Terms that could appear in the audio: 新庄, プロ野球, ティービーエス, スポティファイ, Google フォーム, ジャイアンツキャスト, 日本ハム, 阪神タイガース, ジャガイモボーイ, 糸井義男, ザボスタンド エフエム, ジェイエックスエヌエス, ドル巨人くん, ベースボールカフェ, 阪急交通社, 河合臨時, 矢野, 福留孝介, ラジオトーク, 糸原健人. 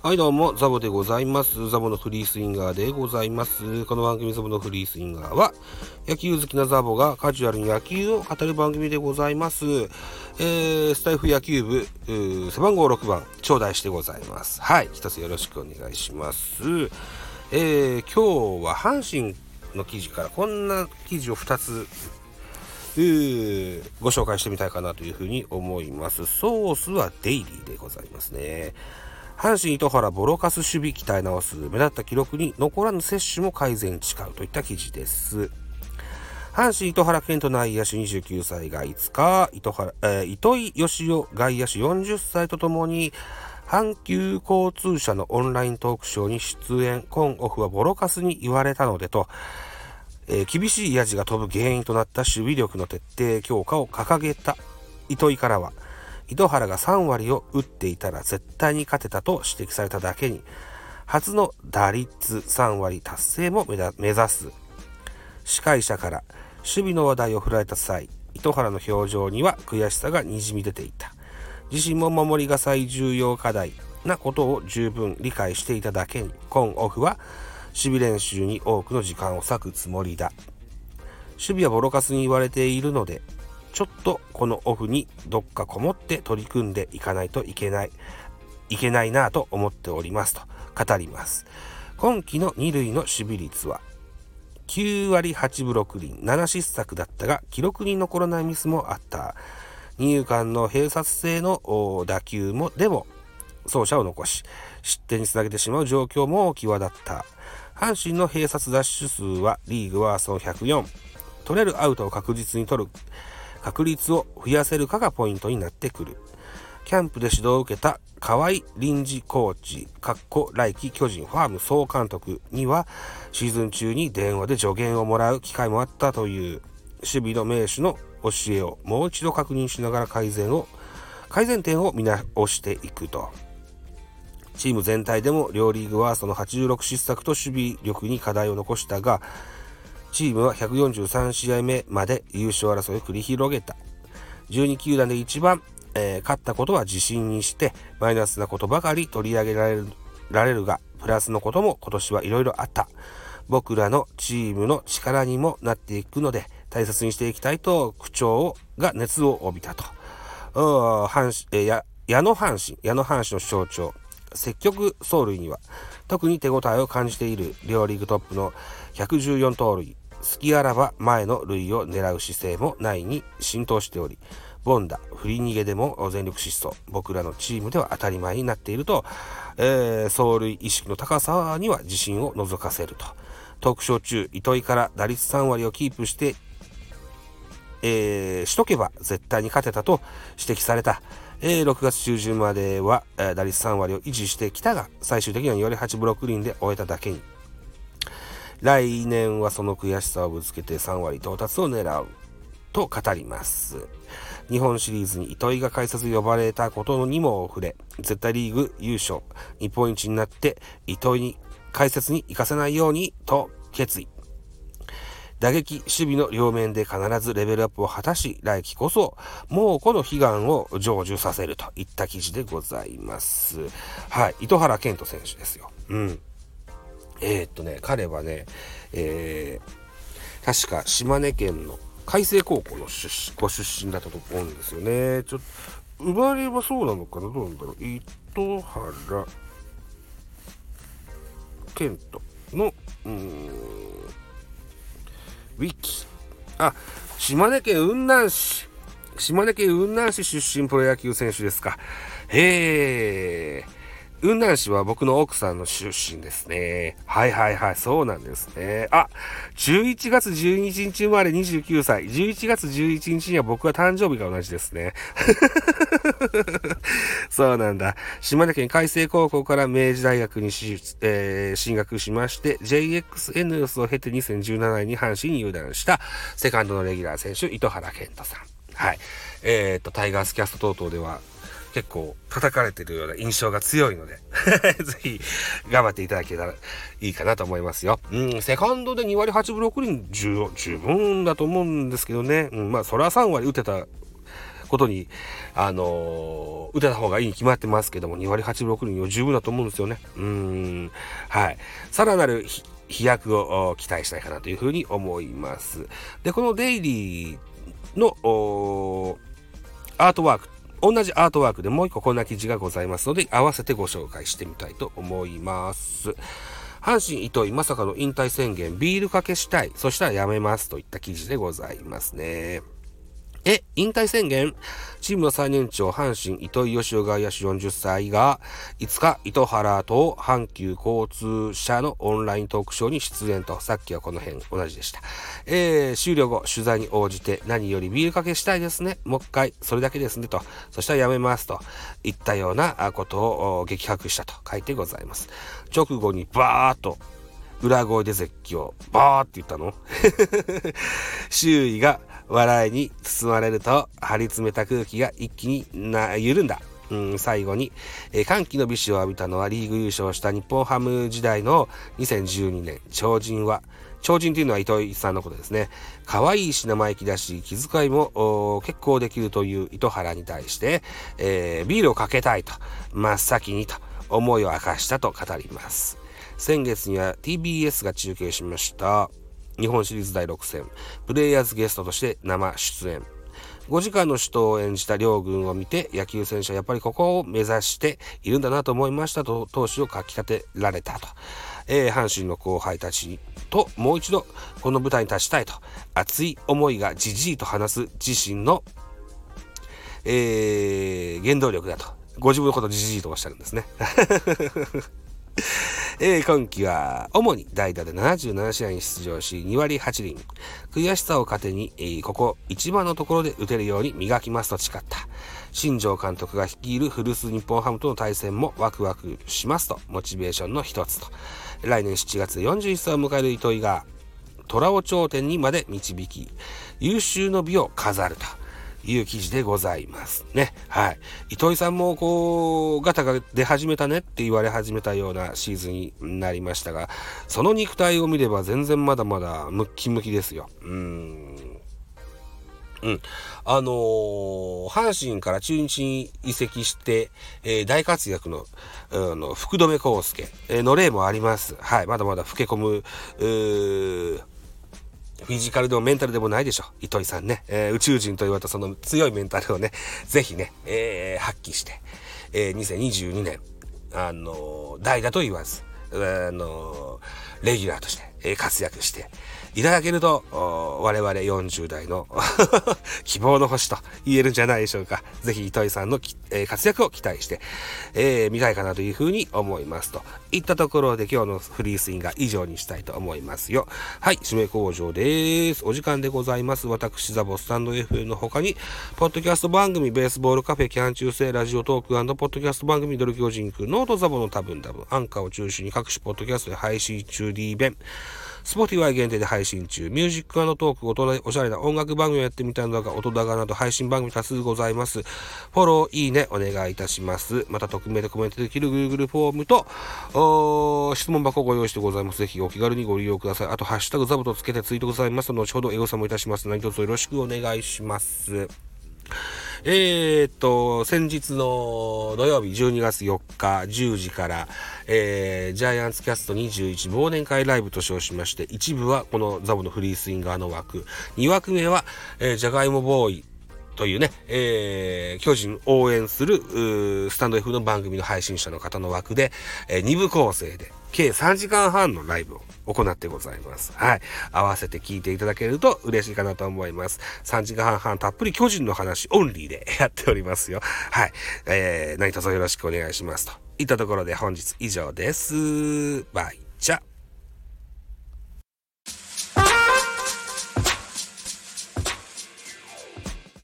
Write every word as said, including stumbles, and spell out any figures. はいどうも、ザボでございます。ザボのフリースインガーでございます。この番組ザボのフリースインガーは野球好きなザボがカジュアルに野球を語る番組でございます。えー、スタイフ野球部背番号ろくばん頂戴してございます。はい、一つよろしくお願いします。えー、今日は阪神の記事からこんな記事をふたつご紹介してみたいかなというふうに思います。ソースはデイリーでございますね。阪神糸原ボロカス守備鍛え直す、目立った記録に残らぬ接種も改善誓うといった記事です。阪神糸原健人内野手にじゅうきゅうさいがいつか、糸原、えー、糸井義男外野手よんじゅっさいとともに阪急交通社のオンライントークショーに出演。今オフはボロカスに言われたのでと、えー、厳しいヤジが飛ぶ原因となった守備力の徹底強化を掲げた糸井からは、糸原がさんわりを打っていたら絶対に勝てたと指摘されただけに、初の打率さんわり達成も目指す。司会者から守備の話題を振られた際、糸原の表情には悔しさがにじみ出ていた。自身も守りが最重要課題なことを十分理解していただけに、今オフは守備練習に多くの時間を割くつもりだ。守備はボロカスに言われているので、ちょっとこのオフにどっかこもって取り組んでいかないといけないいけないなぁと思っておりますと語ります。今季のに塁の守備率はきゅうわりはちぶろくりん、ななしっさくだったが記録に残らないミスもあった。二遊間の併殺性の打球もでも走者を残し、失点につなげてしまう状況も際立った。阪神の併殺奪取数はリーグワーストひゃくよん。取れるアウトを確実に取る確率を増やせるかがポイントになってくる。キャンプで指導を受けた河合臨時コーチ来季巨人ファーム総監督にはシーズン中に電話で助言をもらう機会もあったという。守備の名手の教えをもう一度確認しながら改善を改善点を見直していくと。チーム全体でも両リーグワーストのはちじゅうろくしっさくと守備力に課題を残したが、チームはひゃくよんじゅうさんしあいめまで優勝争いを繰り広げた。じゅうにきゅうだんで一番、えー、勝ったことは自信にして、マイナスなことばかり取り上げられる、られるがプラスのことも今年はいろいろあった。僕らのチームの力にもなっていくので大切にしていきたいと区長が熱を帯びたと。阪神、えー、や矢野阪神矢野阪神の象徴積極走塁には特に手応えを感じている。両リーグトップのひゃくじゅうよんとうるい、隙あらば前の塁を狙う姿勢も内に浸透しており、凡打振り逃げでも全力疾走、僕らのチームでは当たり前になっていると、えー、走塁意識の高さには自信を覗かせると。トークショー中、糸井から打率さんわりをキープして、えー、しとけば絶対に勝てたと指摘された。えー、ろくがつちゅうじゅんまでは、えー、打率さんわりを維持してきたが、最終的にはにわりはちぶろくりんで終えただけに、来年はその悔しさをぶつけてさんわり到達を狙うと語ります。日本シリーズに糸井が解説呼ばれたことにも触れ、絶対リーグ優勝日本一になって糸井に解説に行かせないようにと決意。打撃守備の両面で必ずレベルアップを果たし、来季こそもうこの悲願を成就させるといった記事でございます。はい、糸原健人選手ですよ。うんえー、っとね彼はね、えー、確か島根県の開成高校の出ご出身だったと思うんですよね。ちょっと生まれはそうなのかな、どうなんだろう。糸原健人のうーんウィキあ島根県雲南市島根県雲南市出身プロ野球選手ですか。へー雲南市は僕の奥さんの出身ですね。はいはいはい、そうなんですね。あ、じゅういちがつじゅうににち生まれにじゅうきゅうさい。じゅういちがつじゅういちにちには僕は誕生日が同じですね。そうなんだ。島根県開成高校から明治大学に、えー、進学しまして、ジェイエックスエヌエス を経てにせんじゅうななねんに阪神に入団したセカンドのレギュラー選手、糸原健人さん。はい。えー、っと、タイガースキャスト等々では、結構叩かれてるような印象が強いのでぜひ頑張っていただけたらいいかなと思いますよ。うん、セカンドでにわりはちぶろくりん十分だと思うんですけどね。うん、まあそれはさんわり打てたことに、あのー、打てた方がいいに決まってますけども、にわりはちぶろくりんは十分だと思うんですよね。うーん、はい。さらなる飛躍を期待したいかなというふうに思います。で、このデイリーのーアートワーク、同じアートワークでもう一個こんな記事がございますので、合わせてご紹介してみたいと思います。阪神糸井まさかの引退宣言、ビールかけしたい、そしたらやめますといった記事でございますね。え、引退宣言？チームの最年長、阪神糸井嘉男外野手よんじゅっさいが、いつか糸原と阪急交通社のオンライントークショーに出演と、さっきはこの辺同じでした。えー、終了後、取材に応じて、何よりビールかけしたいですね。もう一回、それだけですねと、そしたらやめますと、言ったようなことを激白したと書いてございます。直後にバーッと、裏声で絶叫、バーって言ったの周囲が笑いに包まれると張り詰めた空気が一気にな緩んだ、うん、最後に、えー、歓喜の美酒を浴びたのはリーグ優勝した日本ハム時代のにせんじゅうにねん、超人は超人というのは糸井さんのことですね。可愛いし生意気だし気遣いも結構できるという糸原に対して、えー、ビールをかけたいと真っ先にと思いを明かしたと語ります。先月には ティービーエス が中継しました日本シリーズだいろくせん、プレイヤーズゲストとして生出演。ごじかんの死闘を演じた両軍を見て、野球選手はやっぱりここを目指しているんだなと思いましたと、投手をかきたてられたと、えー、阪神の後輩たちともう一度この舞台に立ちたいと、熱い思いがじじいと話す自身の、えー、原動力だと、ご自分のことをじじいとおっしゃるんですね。えー、今季は主に代打でななじゅうななしあいに出場しにわりはちりん、悔しさを糧に、えー、ここ一番のところで打てるように磨きますと誓った。新庄監督が率いる古巣日本ハムとの対戦もワクワクしますと、モチベーションの一つと。来年しちがつでよんじゅういっさいを迎える糸井が虎を頂点にまで導き、優秀の美を飾るという記事でございますね。はい。糸井さんもこうガタが出始めたねって言われ始めたようなシーズンになりましたが、その肉体を見れば全然まだまだムッキムキですよ。うーん。うん。あのー、阪神から中日に移籍して、えー、大活躍の、うん、の福留孝介の例もあります。はい。まだまだ老け込む。うーフィジカルでもメンタルでもないでしょ糸井さんね、えー、宇宙人と言われたその強いメンタルをね、ぜひね、えー、発揮して、えー、にせんにじゅうにねんあのー、代打と言わず、あのー、レギュラーとして、えー、活躍していただけると我々よんじゅうだいの希望の星と言えるんじゃないでしょうか。ぜひ糸井さんの、えー、活躍を期待して、えー、見たいかなというふうに思いますといったところで、今日のフリースインガー以上にしたいと思いますよ。はい、締め工場です。お時間でございます。私ザボスタンド エフエム の他にポッドキャスト番組ベースボールカフェキャン中世ラジオトーク&ポッドキャスト番組ドル巨人くんノートザボの多分多分アンカーを中心に各種ポッドキャストで配信中、リーベンスポティファイ限定で配信中、ミュージック&トーク、大人おしゃれな音楽番組をやってみたのだが、音だがなど配信番組多数ございます。フォロー、いいね、お願いいたします。また、匿名でコメントできる Google フォームと、質問箱をご用意してございます。ぜひお気軽にご利用ください。あと、ハッシュタグザボとつけてツイートくださいます。後ほどエゴサもいたします。何卒よろしくお願いします。えー、っと先日の土曜日じゅうにがつよっかじゅうじから、えー、ジャイアンツキャストにじゅういち忘年会ライブと称しまして、一部はこのザボのフリースインガーの枠、に枠目は、えー、ジャガイモボーイというね、えー、巨人応援するスタンド F の番組の配信者の方の枠で、えー、に部構成で計さんじかんはんのライブを行ってございます。はい。合わせて聞いていただけると嬉しいかなと思います。さんじかんはんたっぷり巨人の話オンリーでやっておりますよ。はい。えー、何卒よろしくお願いしますといったところで本日以上です。バイチャ。